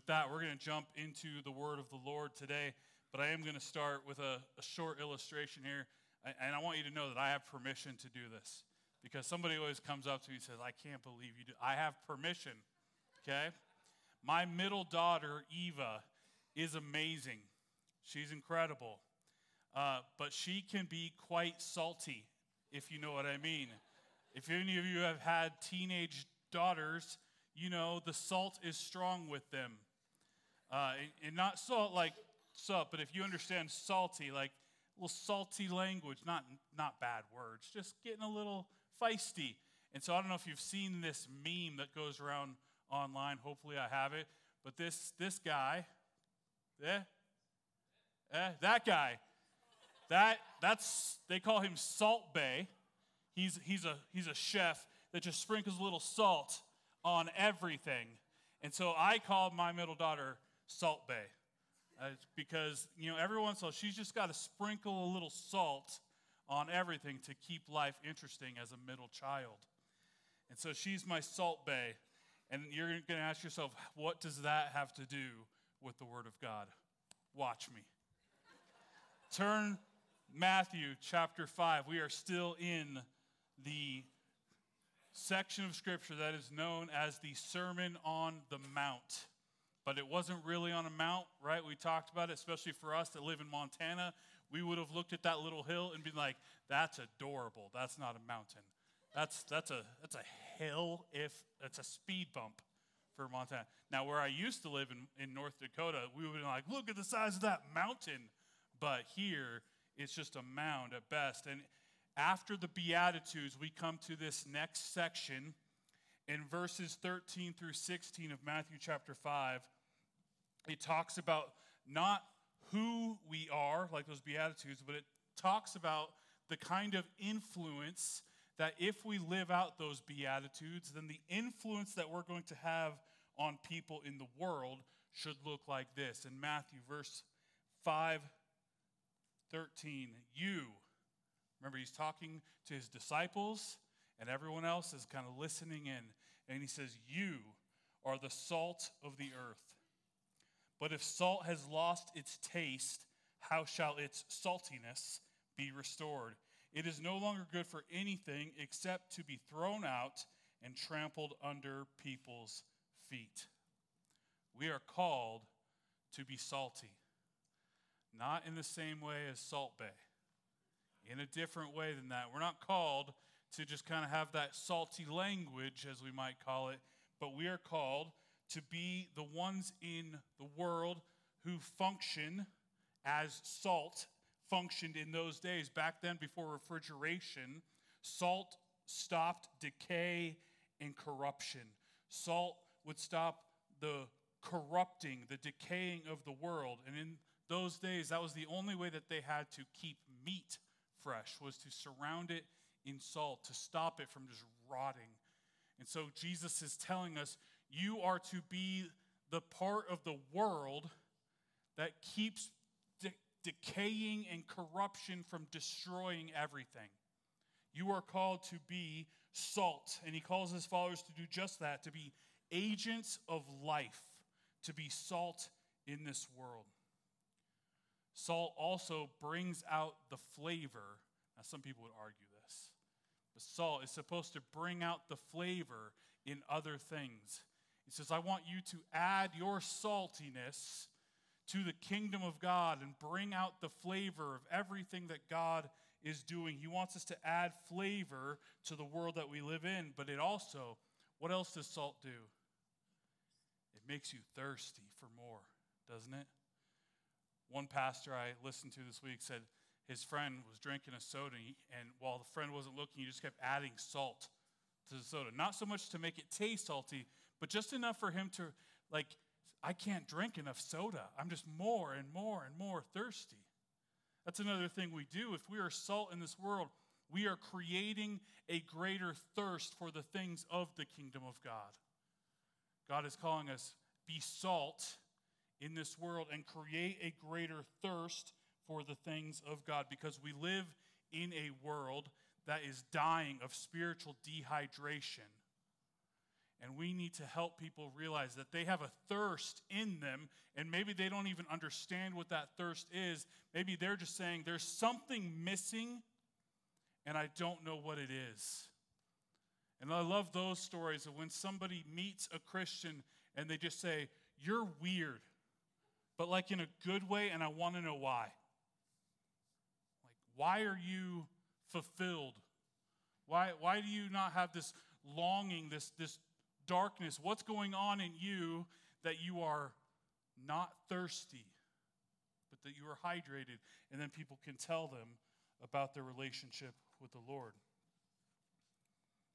with that, we're going to jump into the word of the Lord today, but I am going to start with a short illustration here, and I want you to know that I have permission to do this, because somebody always comes up to me and says, I can't believe you do. I have permission, okay? My middle daughter, Eva, is amazing. She's incredible, but she can be quite salty, if you know what I mean. If any of you have had teenage daughters, you know the salt is strong with them. And not salt like salt, but if you understand salty, like a little salty language, not bad words, just getting a little feisty. And so I don't know if you've seen this meme that goes around online. Hopefully I have it. But this guy, that guy, that's they call him Salt Bae. He's a chef that just sprinkles a little salt on everything. And so I call my middle daughter Salt Bae because, you know, every once in a while she's just got to sprinkle a little salt on everything to keep life interesting as a middle child. And so she's my Salt Bae. And you're going to ask yourself, what does that have to do with the Word of God? Watch me. Turn Matthew chapter 5. We are still in the section of Scripture that is known as the Sermon on the Mount. But it wasn't really on a mount, right? We talked about it, especially for us that live in Montana. We would have looked at that little hill and been like, that's adorable. That's not a mountain. That's a hill, if it's a speed bump for Montana. Now, where I used to live in North Dakota, we would be like, look at the size of that mountain. But here, it's just a mound at best. And after the Beatitudes, we come to this next section in verses 13 through 16 of Matthew chapter 5. It talks about not who we are, like those Beatitudes, but it talks about the kind of influence that if we live out those Beatitudes, then the influence that we're going to have on people in the world should look like this. In Matthew verse 5:13, you... Remember, he's talking to his disciples, and everyone else is kind of listening in. And he says, you are the salt of the earth. But if salt has lost its taste, how shall its saltiness be restored? It is no longer good for anything except to be thrown out and trampled under people's feet. We are called to be salty, not in the same way as Salt Bae. In a different way than that. We're not called to just kind of have that salty language, as we might call it, but we are called to be the ones in the world who function as salt functioned in those days. Back then, before refrigeration, salt stopped decay and corruption. Salt would stop the corrupting, the decaying of the world. And in those days, that was the only way that they had to keep meat fresh, was to surround it in salt, to stop it from just rotting. And so Jesus is telling us, you are to be the part of the world that keeps decaying and corruption from destroying everything. You are called to be salt. And he calls his followers to do just that, to be agents of life, to be salt in this world. Salt also brings out the flavor. Now, some people would argue this, but salt is supposed to bring out the flavor in other things. He says, I want you to add your saltiness to the kingdom of God and bring out the flavor of everything that God is doing. He wants us to add flavor to the world that we live in, but it also, what else does salt do? It makes you thirsty for more, doesn't it? One pastor I listened to this week said his friend was drinking a soda, and while the friend wasn't looking, he just kept adding salt to the soda. Not so much to make it taste salty, but just enough for him to, like, I can't drink enough soda. I'm just more and more and more thirsty. That's another thing we do. If we are salt in this world, we are creating a greater thirst for the things of the kingdom of God. God is calling us, be salt in this world and create a greater thirst for the things of God, because we live in a world that is dying of spiritual dehydration. And we need to help people realize that they have a thirst in them, and maybe they don't even understand what that thirst is. Maybe they're just saying, there's something missing, and I don't know what it is. And I love those stories of when somebody meets a Christian, and they just say, you're weird, but like in a good way, and I want to know why. Like, why are you fulfilled? Why do you not have this longing, this darkness? What's going on in you that you are not thirsty, but that you are hydrated? And then people can tell them about their relationship with the Lord.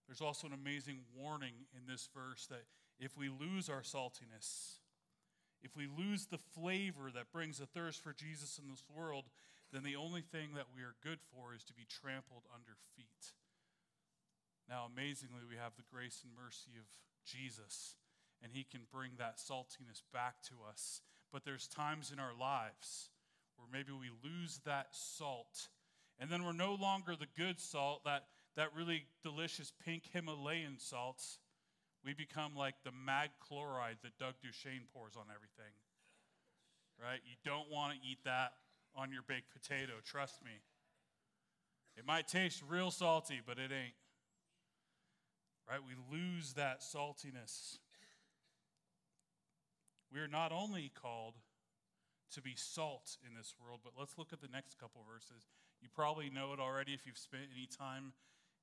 There's also an amazing warning in this verse that if we lose our saltiness, if we lose the flavor that brings a thirst for Jesus in this world, then the only thing that we are good for is to be trampled under feet. Now, amazingly, we have the grace and mercy of Jesus, and he can bring that saltiness back to us. But there's times in our lives where maybe we lose that salt, and then we're no longer the good salt, that really delicious pink Himalayan salt. We become like the mag chloride that Doug Duchaine pours on everything, right? You don't want to eat that on your baked potato, trust me. It might taste real salty, but it ain't. Right, we lose that saltiness. We are not only called to be salt in this world, but let's look at the next couple verses. You probably know it already if you've spent any time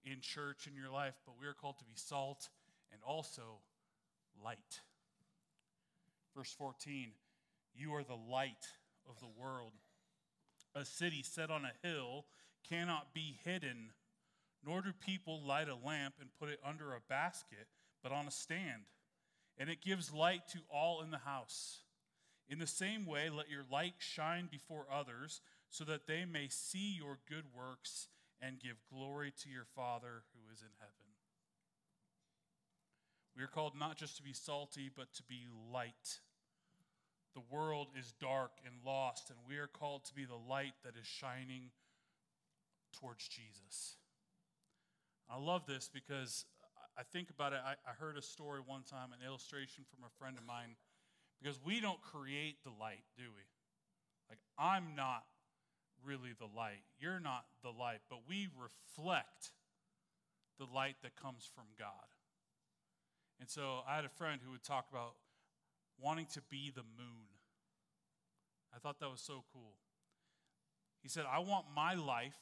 in church in your life, but we are called to be salt and also light. Verse 14, you are the light of the world. A city set on a hill cannot be hidden, nor do people light a lamp and put it under a basket, but on a stand, and it gives light to all in the house. In the same way, let your light shine before others, so that they may see your good works and give glory to your Father who is in heaven. We are called not just to be salty, but to be light. The world is dark and lost, and we are called to be the light that is shining towards Jesus. I love this because I think about it. I heard a story one time, an illustration from a friend of mine, because we don't create the light, do we? Like, I'm not really the light. You're not the light, but we reflect the light that comes from God. And so I had a friend who would talk about wanting to be the moon. I thought that was so cool. He said, I want my life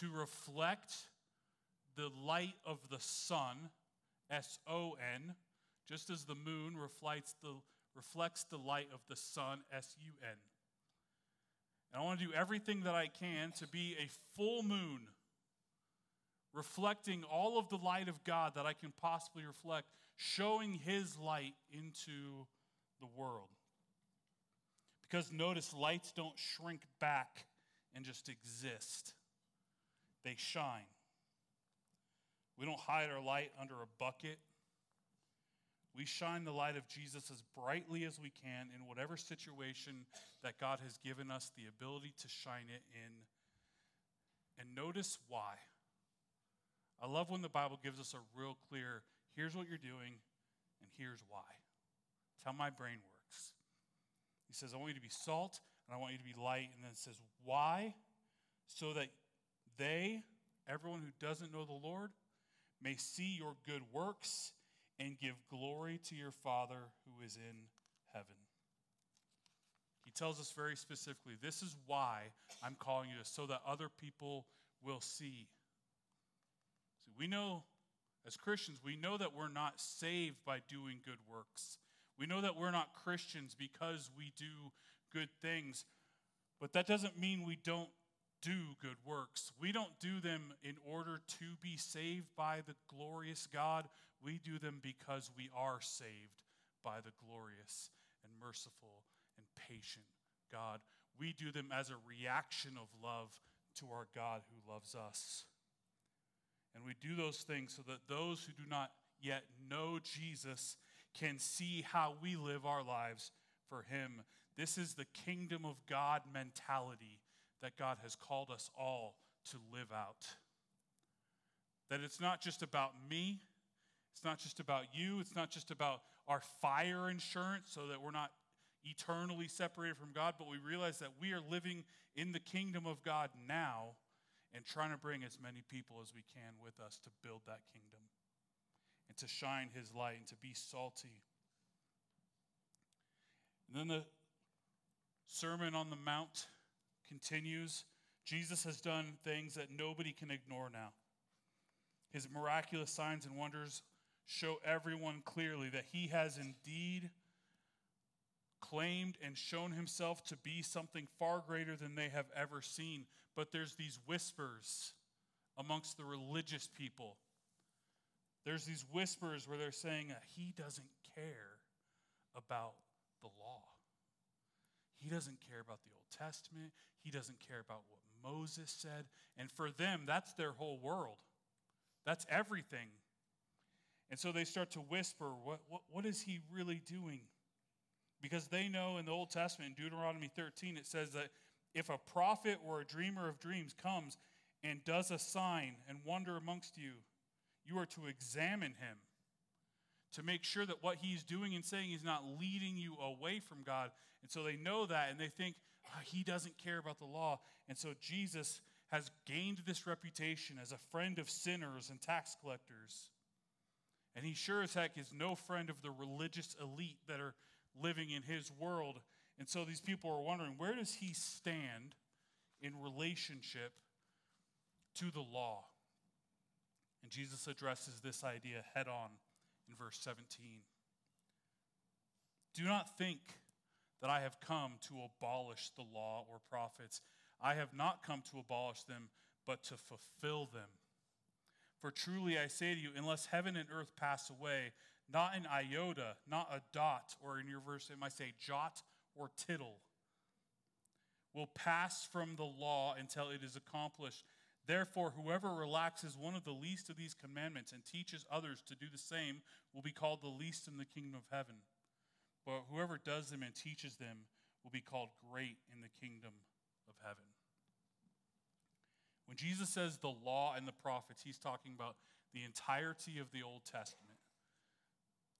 to reflect the light of the sun, S-O-N, just as the moon reflects the light of the sun, S-U-N. And I want to do everything that I can to be a full moon, reflecting all of the light of God that I can possibly reflect, showing his light into the world. Because notice, lights don't shrink back and just exist. They shine. We don't hide our light under a bucket. We shine the light of Jesus as brightly as we can in whatever situation that God has given us the ability to shine it in. And notice why. I love when the Bible gives us a real clear, here's what you're doing, and here's why. It's how my brain works. He says, I want you to be salt, and I want you to be light. And then it says, why? So that they, everyone who doesn't know the Lord, may see your good works and give glory to your Father who is in heaven. He tells us very specifically, this is why I'm calling you this, so that other people will see. So we know, as Christians, we know that we're not saved by doing good works. We know that we're not Christians because we do good things. But that doesn't mean we don't do good works. We don't do them in order to be saved by the glorious God. We do them because we are saved by the glorious and merciful and patient God. We do them as a reaction of love to our God who loves us. And we do those things so that those who do not yet know Jesus can see how we live our lives for him. This is the kingdom of God mentality that God has called us all to live out. That it's not just about me, It's not just about you. It's not just about our fire insurance so that we're not eternally separated from God, but we realize that we are living in the kingdom of God now and trying to bring as many people as we can with us to build that kingdom and to shine his light and to be salty. And then the Sermon on the Mount continues. Jesus has done things that nobody can ignore now. His miraculous signs and wonders show everyone clearly that he has indeed claimed and shown himself to be something far greater than they have ever seen. But there's these whispers amongst the religious people. There's these whispers where they're saying he doesn't care about the law. He doesn't care about the Old Testament. He doesn't care about what Moses said. And for them, that's their whole world. That's everything. And so they start to whisper, what is he really doing? Because they know in the Old Testament, in Deuteronomy 13, it says that if a prophet or a dreamer of dreams comes and does a sign and wonder amongst you, you are to examine him to make sure that what he's doing and saying is not leading you away from God. And so they know that, and they think, he doesn't care about the law. And so Jesus has gained this reputation as a friend of sinners and tax collectors. And he sure as heck is no friend of the religious elite that are living in his world. And so these people are wondering, where does he stand in relationship to the law? And Jesus addresses this idea head on in verse 17. Do not think that I have come to abolish the law or prophets. I have not come to abolish them, but to fulfill them. For truly I say to you, unless heaven and earth pass away, not an iota, not a dot, or in your verse it might say jot or tittle, will pass from the law until it is accomplished. Therefore, whoever relaxes one of the least of these commandments and teaches others to do the same will be called the least in the kingdom of heaven. But whoever does them and teaches them will be called great in the kingdom of heaven. When Jesus says the law and the prophets, he's talking about the entirety of the Old Testament.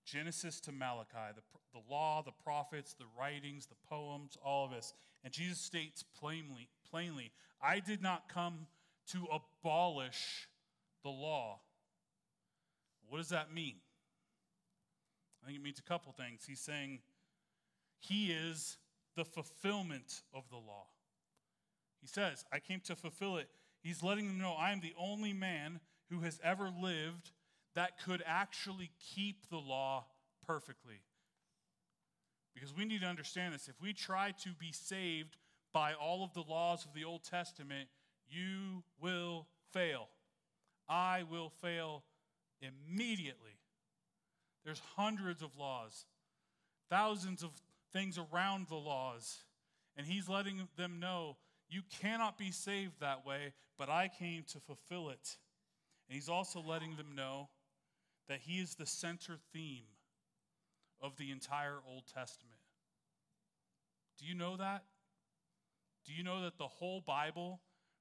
Genesis to Malachi, the law, the prophets, the writings, the poems, all of this. And Jesus states plainly, I did not come to abolish the law. What does that mean? I think it means a couple things. He's saying he is the fulfillment of the law. He says, I came to fulfill it. He's letting them know I am the only man who has ever lived that could actually keep the law perfectly. Because we need to understand this. If we try to be saved by all of the laws of the Old Testament, you will fail. I will fail immediately. There's hundreds of laws, thousands of things around the laws. And he's letting them know, you cannot be saved that way, but I came to fulfill it. And he's also letting them know that he is the center theme of the entire Old Testament. Do you know that? Do you know that the whole Bible,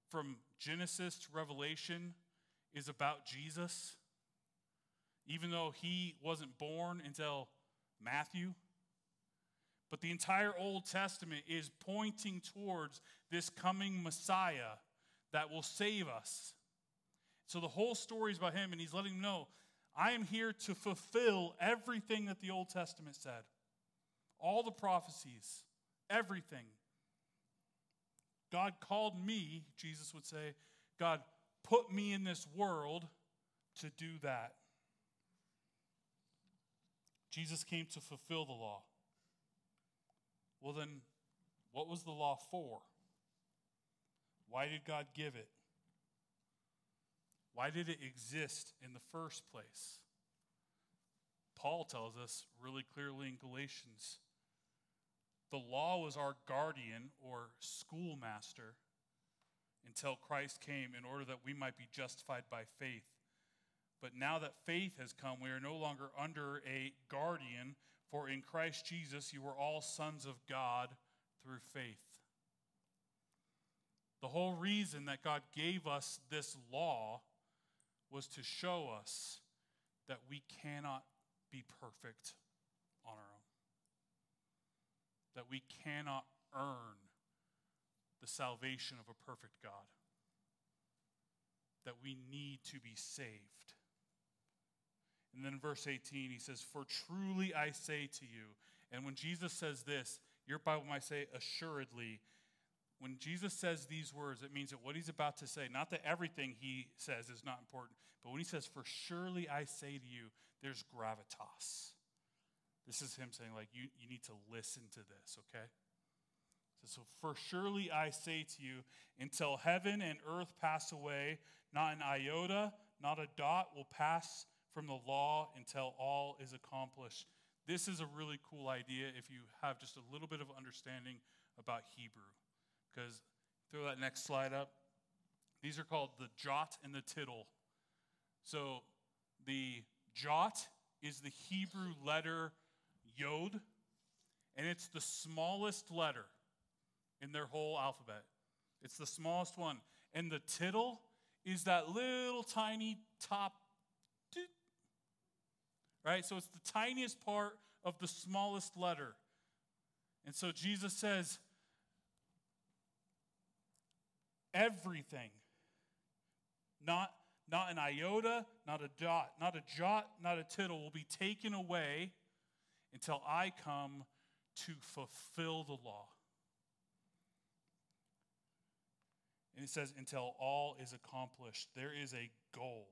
from Genesis to Revelation, is about Jesus? Even though he wasn't born until Matthew. But the entire Old Testament is pointing towards this coming Messiah that will save us. So the whole story is about him, and he's letting them know, I am here to fulfill everything that the Old Testament said. All the prophecies, everything. God called me, Jesus would say, God put me in this world to do that. Jesus came to fulfill the law. Well then, what was the law for? Why did God give it? Why did it exist in the first place? Paul tells us really clearly in Galatians, the law was our guardian or schoolmaster until Christ came in order that we might be justified by faith. But now that faith has come, we are no longer under a guardian, for in Christ Jesus you are all sons of God through faith. The whole reason that God gave us this law was to show us that we cannot be perfect on our own, that we cannot earn the salvation of a perfect God, that we need to be saved. And then in verse 18, he says, "For truly I say to you," and when Jesus says this, your Bible might say assuredly. When Jesus says these words, it means that what he's about to say, not that everything he says is not important, but when he says, "For surely I say to you," there's gravitas. This is him saying, like, you need to listen to this, okay? So, "For surely I say to you, until heaven and earth pass away, not an iota, not a dot will pass from the law until all is accomplished." This is a really cool idea if you have just a little bit of understanding about Hebrew. Because, throw that next slide up. These are called the jot and the tittle. So, the jot is the Hebrew letter yod, and it's the smallest letter in their whole alphabet. It's the smallest one. And the tittle is that little tiny top, right? So it's the tiniest part of the smallest letter. And so Jesus says, everything, not an iota, not a dot, not a jot, not a tittle will be taken away until I come to fulfill the law. And it says, until all is accomplished. There is a goal,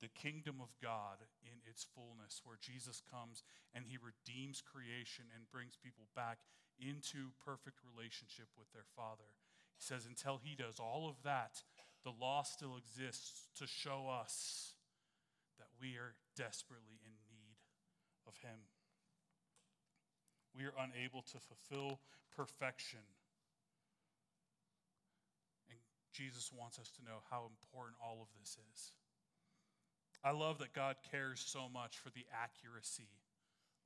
the kingdom of God in its fullness, where Jesus comes and he redeems creation and brings people back into perfect relationship with their Father. He says, until he does all of that, the law still exists to show us that we are desperately in need of him. We are unable to fulfill perfection. Jesus wants us to know how important all of this is. I love that God cares so much for the accuracy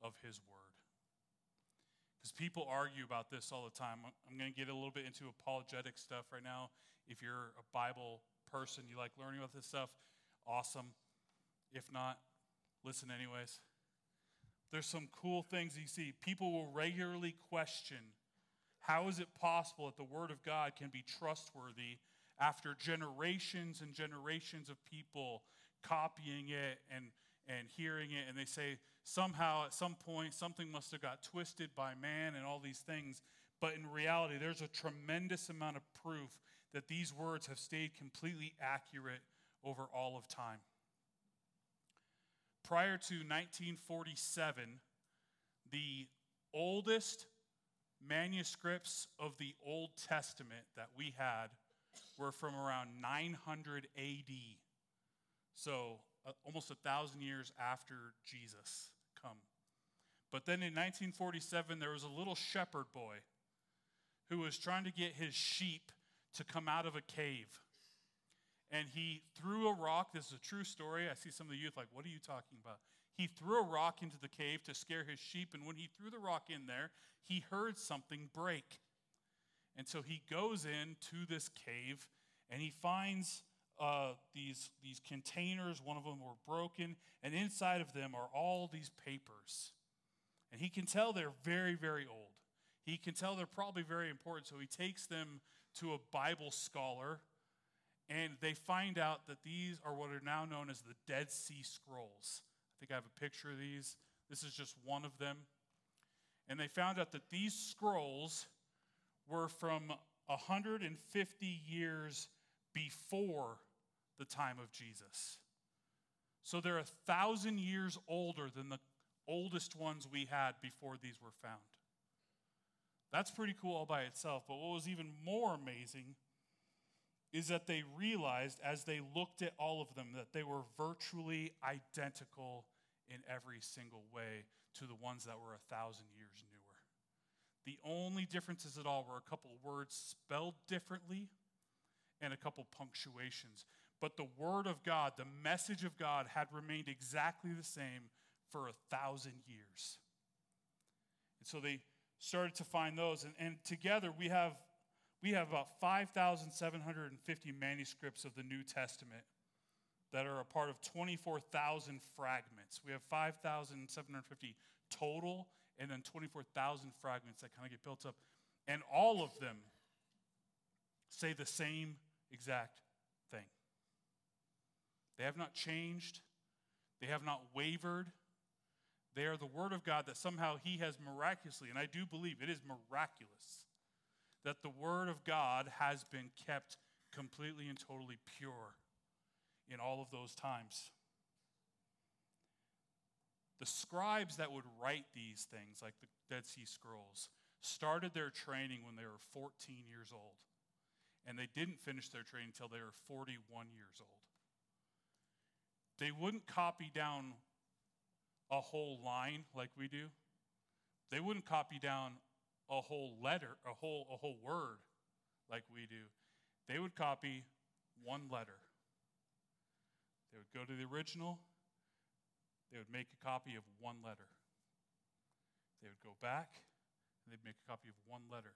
of his word. Because people argue about this all the time. I'm going to get a little bit into apologetic stuff right now. If you're a Bible person, you like learning about this stuff, awesome. If not, listen anyways. There's some cool things you see. People will regularly question, how is it possible that the word of God can be trustworthy after generations and generations of people copying it and hearing it, and they say somehow at some point something must have got twisted by man and all these things. But in reality, there's a tremendous amount of proof that these words have stayed completely accurate over all of time. Prior to 1947, the oldest manuscripts of the Old Testament that we had were from around 900 AD. So almost 1,000 years after Jesus come. But then in 1947, there was a little shepherd boy who was trying to get his sheep to come out of a cave. And he threw a rock. This is a true story. I see some of the youth like, what are you talking about? He threw a rock into the cave to scare his sheep. And when he threw the rock in there, he heard something break. And so he goes into this cave and he finds these containers. One of them were broken. And inside of them are all these papers. And he can tell they're very, very old. He can tell they're probably very important. So he takes them to a Bible scholar. And they find out that these are what are now known as the Dead Sea Scrolls. I think I have a picture of these. This is just one of them. And they found out that these scrolls were from 150 years before the time of Jesus. So they're 1,000 years older than the oldest ones we had before these were found. That's pretty cool all by itself. But what was even more amazing is that they realized as they looked at all of them that they were virtually identical in every single way to the ones that were 1,000 years newer. The only differences at all were a couple words spelled differently and a couple punctuations. But the word of God, the message of God, had remained exactly the same for 1,000 years. And so they started to find those. And together we have about 5,750 manuscripts of the New Testament. that are a part of 24,000 fragments. We have 5,750 total, and then 24,000 fragments that kind of get built up. And all of them say the same exact thing. They have not changed. They have not wavered. They are the word of God that somehow he has miraculously, and I do believe it is miraculous, that the word of God has been kept completely and totally pure in all of those times. The scribes that would write these things, like the Dead Sea Scrolls, started their training when they were 14 years old. And they didn't finish their training until they were 41 years old. They wouldn't copy down a whole line like we do. They wouldn't copy down a whole letter, a whole word like we do. They would copy one letter. They would go to the original. They would make a copy of one letter. They would go back, and they'd make a copy of one letter.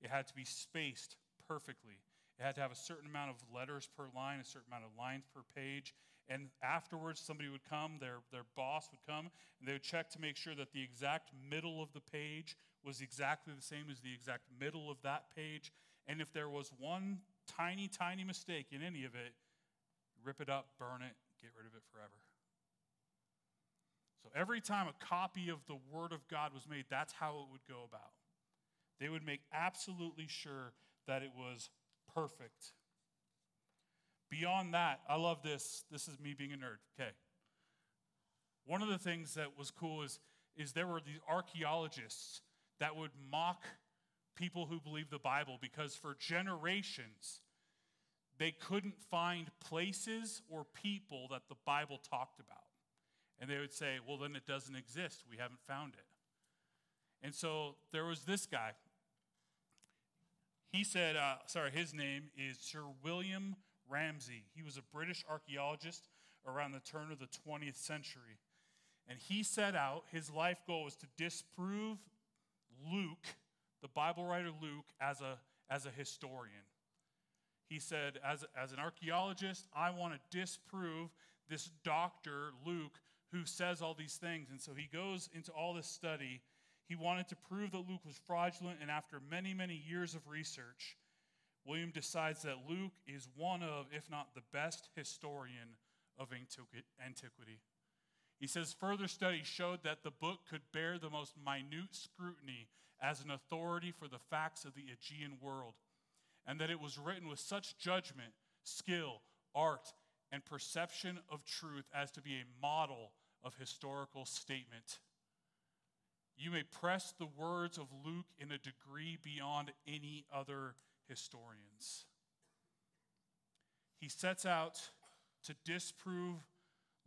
It had to be spaced perfectly. It had to have a certain amount of letters per line, a certain amount of lines per page. And afterwards, somebody would come, their boss would come, and they would check to make sure that the exact middle of the page was exactly the same as the exact middle of that page. And if there was one tiny, tiny mistake in any of it, rip it up, burn it, get rid of it forever. So every time a copy of the Word of God was made, that's how it would go about. They would make absolutely sure that it was perfect. Beyond that, I love this. This is me being a nerd. Okay. One of the things that was cool is there were these archaeologists that would mock people who believe the Bible because for generations, they couldn't find places or people that the Bible talked about. And they would say, well, then it doesn't exist. We haven't found it. And so there was this guy. He said, his name is Sir William Ramsay. He was a British archaeologist around the turn of the 20th century. And he set out, his life goal was to disprove Luke, the Bible writer Luke, as a historian. He said, as an archaeologist, I want to disprove this doctor, Luke, who says all these things. And so he goes into all this study. He wanted to prove that Luke was fraudulent, and after many, many years of research, William decides that Luke is one of, if not the best historian of antiquity. He says, further study showed that the book could bear the most minute scrutiny as an authority for the facts of the Aegean world, and that it was written with such judgment, skill, art, and perception of truth as to be a model of historical statement. You may press the words of Luke in a degree beyond any other historians. He sets out to disprove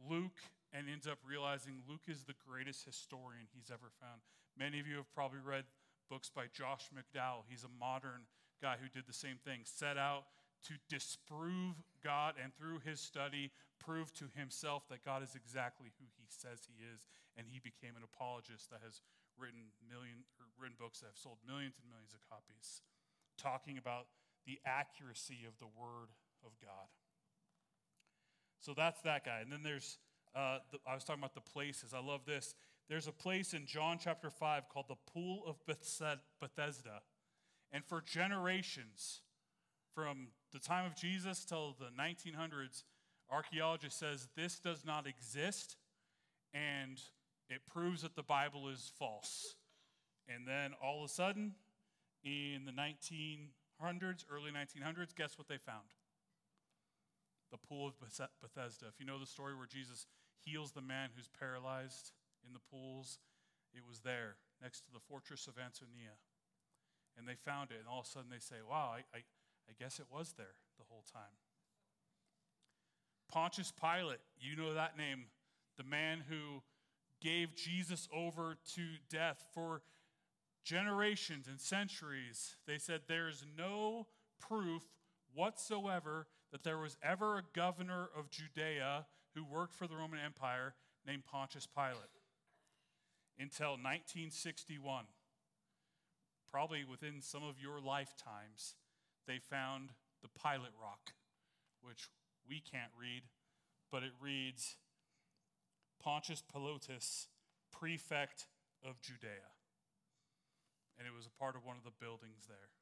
Luke and ends up realizing Luke is the greatest historian he's ever found. Many of you have probably read books by Josh McDowell. He's a modern guy who did the same thing, set out to disprove God and through his study prove to himself that God is exactly who he says he is, and he became an apologist that has written books that have sold millions and millions of copies, talking about the accuracy of the Word of God. So that's that guy. And then there's, I was talking about the places. I love this. There's a place in John chapter 5 called the Pool of Bethesda. And for generations, from the time of Jesus till the 1900s, archaeologists says this does not exist, and it proves that the Bible is false. And then all of a sudden, in the 1900s, early 1900s, guess what they found? The Pool of Bethesda. If you know the story where Jesus heals the man who's paralyzed in the pools, it was there next to the fortress of Antonia. And they found it, and all of a sudden they say, wow, I guess it was there the whole time. Pontius Pilate, you know that name, the man who gave Jesus over to death for generations and centuries. They said there's no proof whatsoever that there was ever a governor of Judea who worked for the Roman Empire named Pontius Pilate until 1961. Probably within some of your lifetimes, they found the Pilate Rock, which we can't read, but it reads, Pontius Pilate, prefect of Judea. And it was a part of one of the buildings there,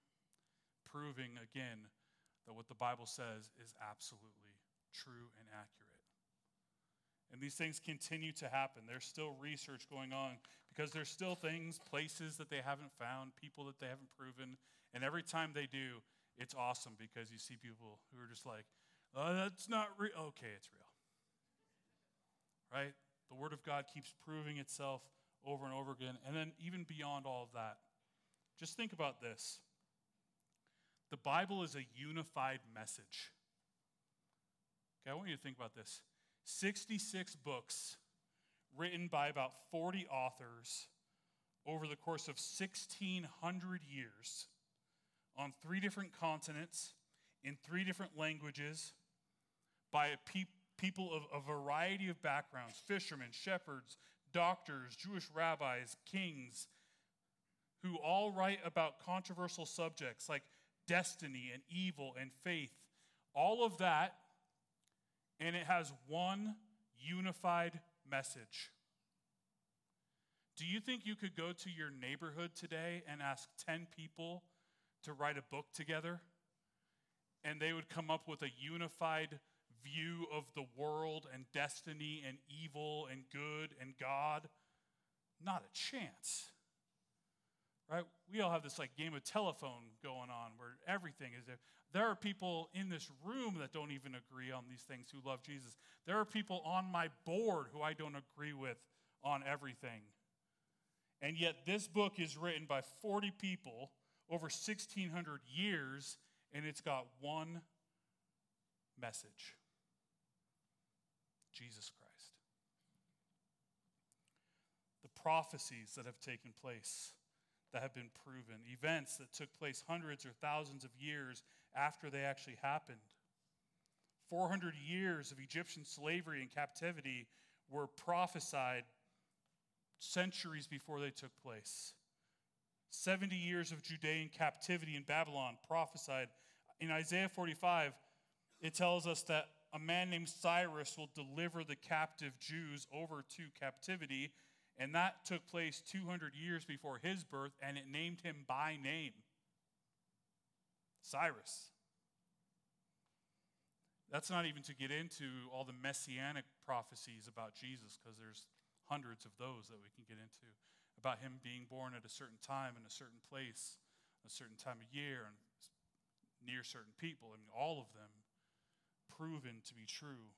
proving again that what the Bible says is absolutely true and accurate. And these things continue to happen. There's still research going on because there's still things, places that they haven't found, people that they haven't proven. And every time they do, it's awesome because you see people who are just like, oh, that's not real. Okay, it's real. Right? The Word of God keeps proving itself over and over again. And then even beyond all of that, just think about this. The Bible is a unified message. Okay, I want you to think about this. 66 books written by about 40 authors over the course of 1,600 years on 3 different continents, in 3 different languages, by a people of a variety of backgrounds, fishermen, shepherds, doctors, Jewish rabbis, kings, who all write about controversial subjects like destiny and evil and faith. All of that, and it has one unified message. Do you think you could go to your neighborhood today and ask 10 people to write a book together, and they would come up with a unified view of the world and destiny and evil and good and God? Not a chance. Right? We all have this like game of telephone going on where everything is there. There are people in this room that don't even agree on these things who love Jesus. There are people on my board who I don't agree with on everything. And yet this book is written by 40 people over 1,600 years, and it's got one message: Jesus Christ. The prophecies that have taken place, that have been proven, events that took place hundreds or thousands of years after they actually happened. 400 years of Egyptian slavery and captivity were prophesied centuries before they took place. 70 years of Judean captivity in Babylon prophesied. In Isaiah 45, it tells us that a man named Cyrus will deliver the captive Jews over to captivity, and that took place 200 years before his birth, and it named him by name, Cyrus. That's not even to get into all the messianic prophecies about Jesus, because there's hundreds of those that we can get into, about him being born at a certain time in a certain place, a certain time of year, and near certain people. I mean, all of them proven to be true.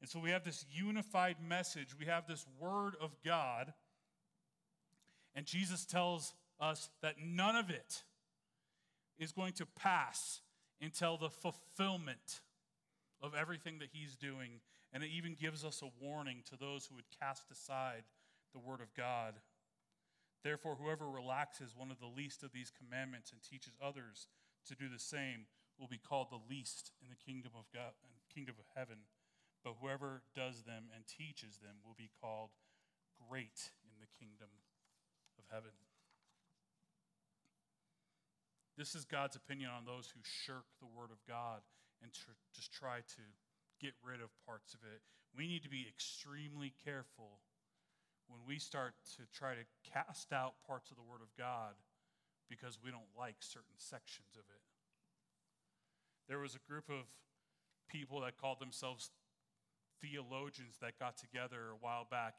And so we have this unified message. We have this Word of God. And Jesus tells us that none of it is going to pass until the fulfillment of everything that he's doing. And it even gives us a warning to those who would cast aside the Word of God. Therefore, whoever relaxes one of the least of these commandments and teaches others to do the same will be called the least in the kingdom of God and kingdom of heaven, but whoever does them and teaches them will be called great in the kingdom of heaven. This is God's opinion on those who shirk the Word of God and just try to get rid of parts of it. We need to be extremely careful when we start to try to cast out parts of the Word of God because we don't like certain sections of it. There was a group of people that called themselves theologians that got together a while back,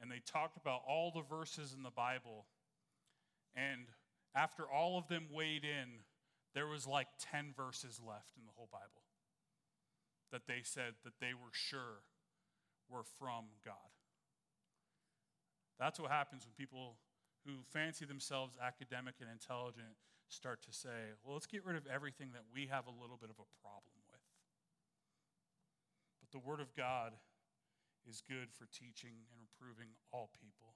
and they talked about all the verses in the Bible. And after all of them weighed in, there was like 10 verses left in the whole Bible that they said that they were sure were from God. That's what happens when people who fancy themselves academic and intelligent start to say, well, let's get rid of everything that we have a little bit of a problem with. But the Word of God is good for teaching and reproving all people.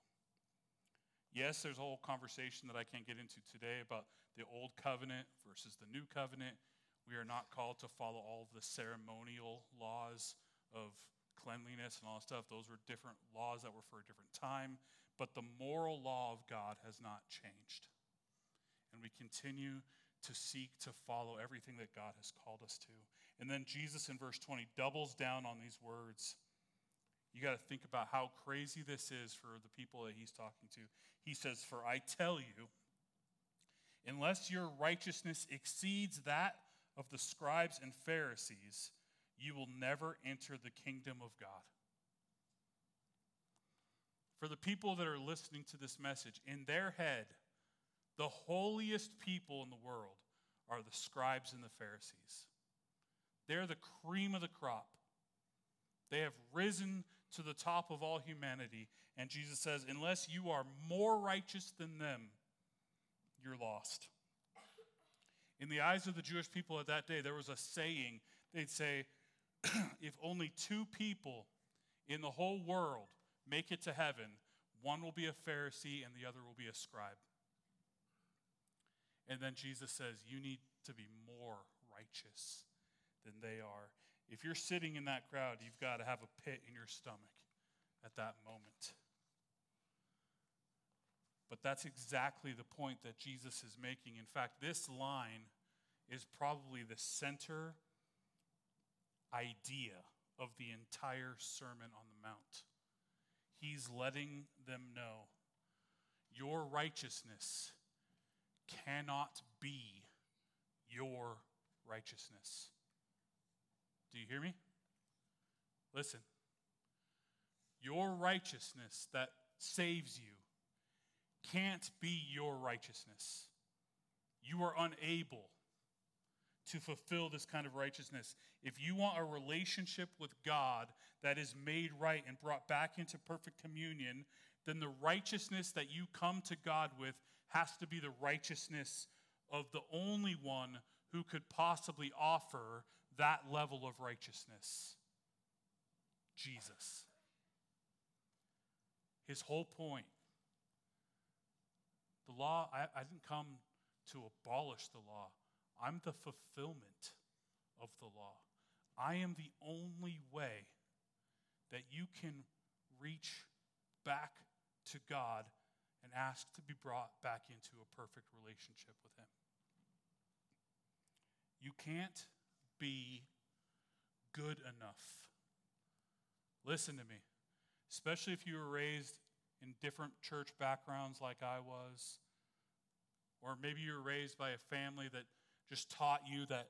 Yes, there's a whole conversation that I can't get into today about the Old Covenant versus the New Covenant. We are not called to follow all of the ceremonial laws of cleanliness and all that stuff. Those were different laws that were for a different time. But the moral law of God has not changed. And we continue to seek to follow everything that God has called us to. And then Jesus in verse 20 doubles down on these words. You got to think about how crazy this is for the people that he's talking to. He says, "For I tell you, unless your righteousness exceeds that of the scribes and Pharisees, you will never enter the kingdom of God." For the people that are listening to this message, in their head, the holiest people in the world are the scribes and the Pharisees. They're the cream of the crop. They have risen to the top of all humanity. And Jesus says, unless you are more righteous than them, you're lost. In the eyes of the Jewish people at that day, there was a saying. They'd say, if only two people in the whole world make it to heaven, one will be a Pharisee and the other will be a scribe. And then Jesus says, you need to be more righteous than they are. If you're sitting in that crowd, you've got to have a pit in your stomach at that moment. But that's exactly the point that Jesus is making. In fact, this line is probably the center idea of the entire Sermon on the Mount. He's letting them know your righteousness cannot be your righteousness. Do you hear me? Listen. Your righteousness that saves you can't be your righteousness. You are unable to fulfill this kind of righteousness. If you want a relationship with God that is made right and brought back into perfect communion, then the righteousness that you come to God with has to be the righteousness of the only one who could possibly offer that level of righteousness, Jesus. His whole point, the law, I didn't come to abolish the law. I'm the fulfillment of the law. I am the only way that you can reach back to God and ask to be brought back into a perfect relationship with him. You can't be good enough. Listen to me. Especially if you were raised in different church backgrounds like I was, or maybe you were raised by a family that just taught you that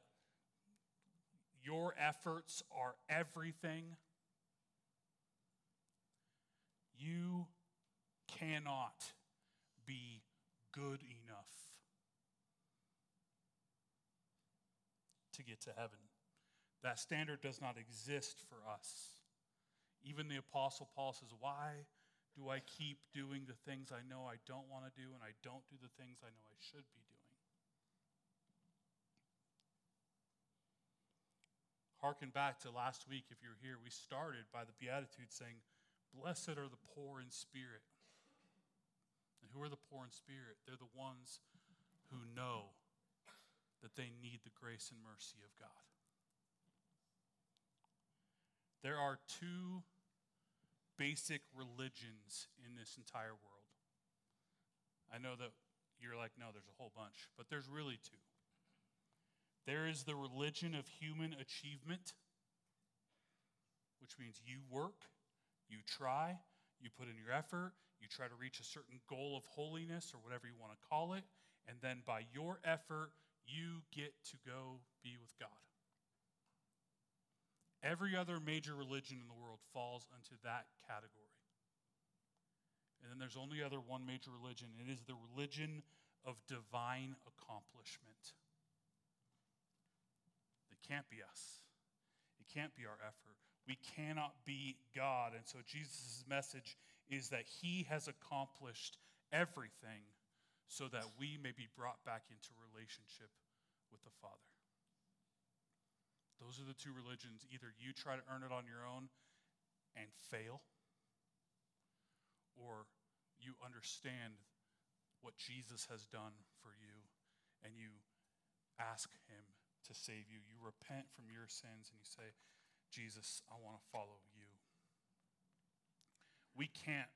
your efforts are everything. You cannot be good enough to get to heaven. That standard does not exist for us. Even the Apostle Paul says, why do I keep doing the things I know I don't want to do, and I don't do the things I know I should be doing? Harken back to last week, if you're here, we started by the Beatitudes saying, blessed are the poor in spirit. And who are the poor in spirit? They're the ones who know that they need the grace and mercy of God. There are two basic religions in this entire world. I know that you're like, no, there's a whole bunch, but there's really two. There is the religion of human achievement, which means you work, you try, you put in your effort, you try to reach a certain goal of holiness or whatever you want to call it, and then by your effort, you get to go be with God. Every other major religion in the world falls into that category. And then there's only other one major religion, and it is the religion of divine accomplishment. It can't be us. It can't be our effort. We cannot be God. And so Jesus' message is that he has accomplished everything so that we may be brought back into relationship with the Father. Those are the two religions. Either you try to earn it on your own and fail, or you understand what Jesus has done for you and you ask him to save you. You repent from your sins and you say, Jesus, I want to follow you. We can't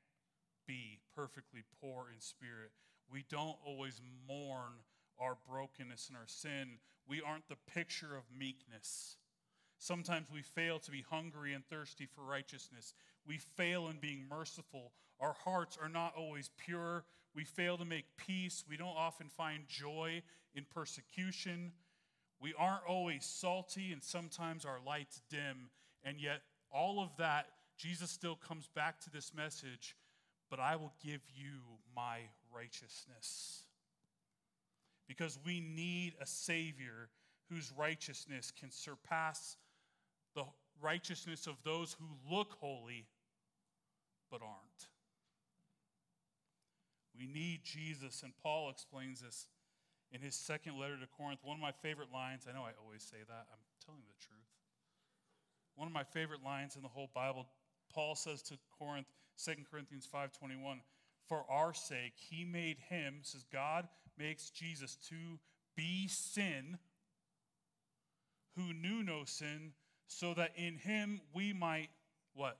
be perfectly poor in spirit. We don't always mourn our brokenness and our sin. We aren't the picture of meekness. Sometimes we fail to be hungry and thirsty for righteousness. We fail in being merciful. Our hearts are not always pure. We fail to make peace. We don't often find joy in persecution. We aren't always salty, and sometimes our lights dim. And yet, all of that, Jesus still comes back to this message, but I will give you my righteousness. Because we need a Savior whose righteousness can surpass the righteousness of those who look holy but aren't. We need Jesus, and Paul explains this in his second letter to Corinth. One of my favorite lines, I know I always say that, I'm telling the truth. One of my favorite lines in the whole Bible, Paul says to Corinth, 2 Corinthians 5:21, for our sake he made him, says God makes Jesus to be sin, who knew no sin, so that in him we might, what?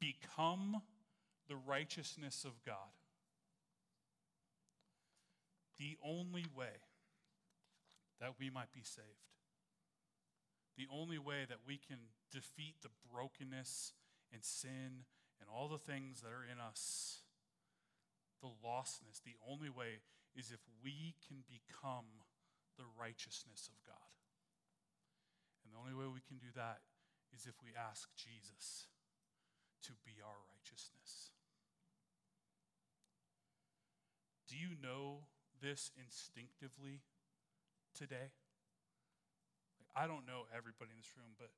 Become the righteousness of God. The only way that we might be saved. The only way that we can defeat the brokenness and sin and all the things that are in us, the lostness, the only way is if we can become the righteousness of God. And the only way we can do that is if we ask Jesus to be our righteousness. Do you know this instinctively today? I don't know everybody in this room, but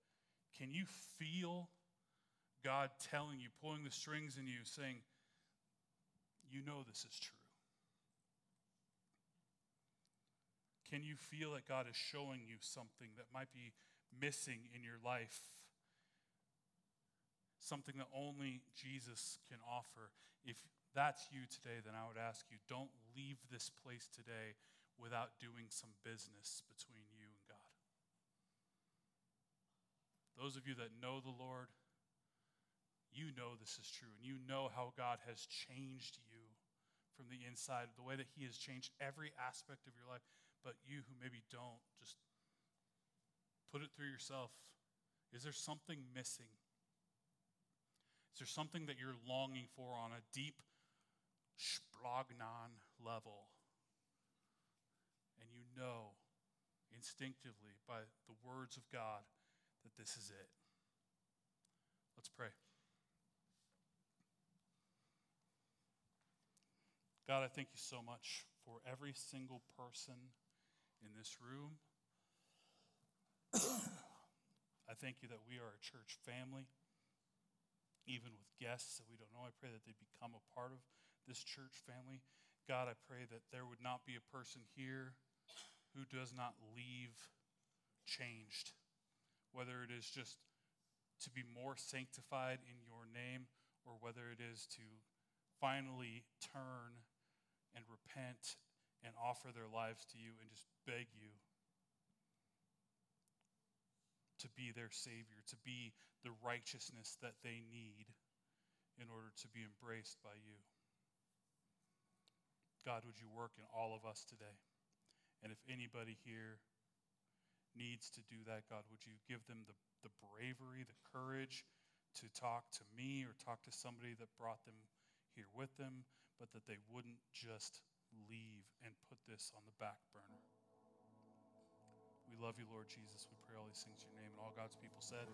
can you feel God telling you, pulling the strings in you, saying, you know this is true? Can you feel that God is showing you something that might be missing in your life? Something that only Jesus can offer. If that's you today, then I would ask you, don't leave this place today without doing some business between you and God. Those of you that know the Lord, you know this is true, and you know how God has changed you from the inside, the way that he has changed every aspect of your life. But you who maybe don't, just put it through yourself. Is there something missing? Is there something that you're longing for on a deep splagnon level? And you know instinctively by the words of God that this is it. Let's pray. God, I thank you so much for every single person in this room. I thank you that we are a church family, even with guests that we don't know. I pray that they become a part of this church family. God, I pray that there would not be a person here who does not leave changed, whether it is just to be more sanctified in your name or whether it is to finally turn and repent and offer their lives to you and just beg you to be their Savior, to be the righteousness that they need in order to be embraced by you. God, would you work in all of us today? And if anybody here needs to do that, God, would you give them the bravery, the courage to talk to me or talk to somebody that brought them here with them, but that they wouldn't just leave and put this on the back burner. We love you, Lord Jesus. We pray all these things in your name. And all God's people said.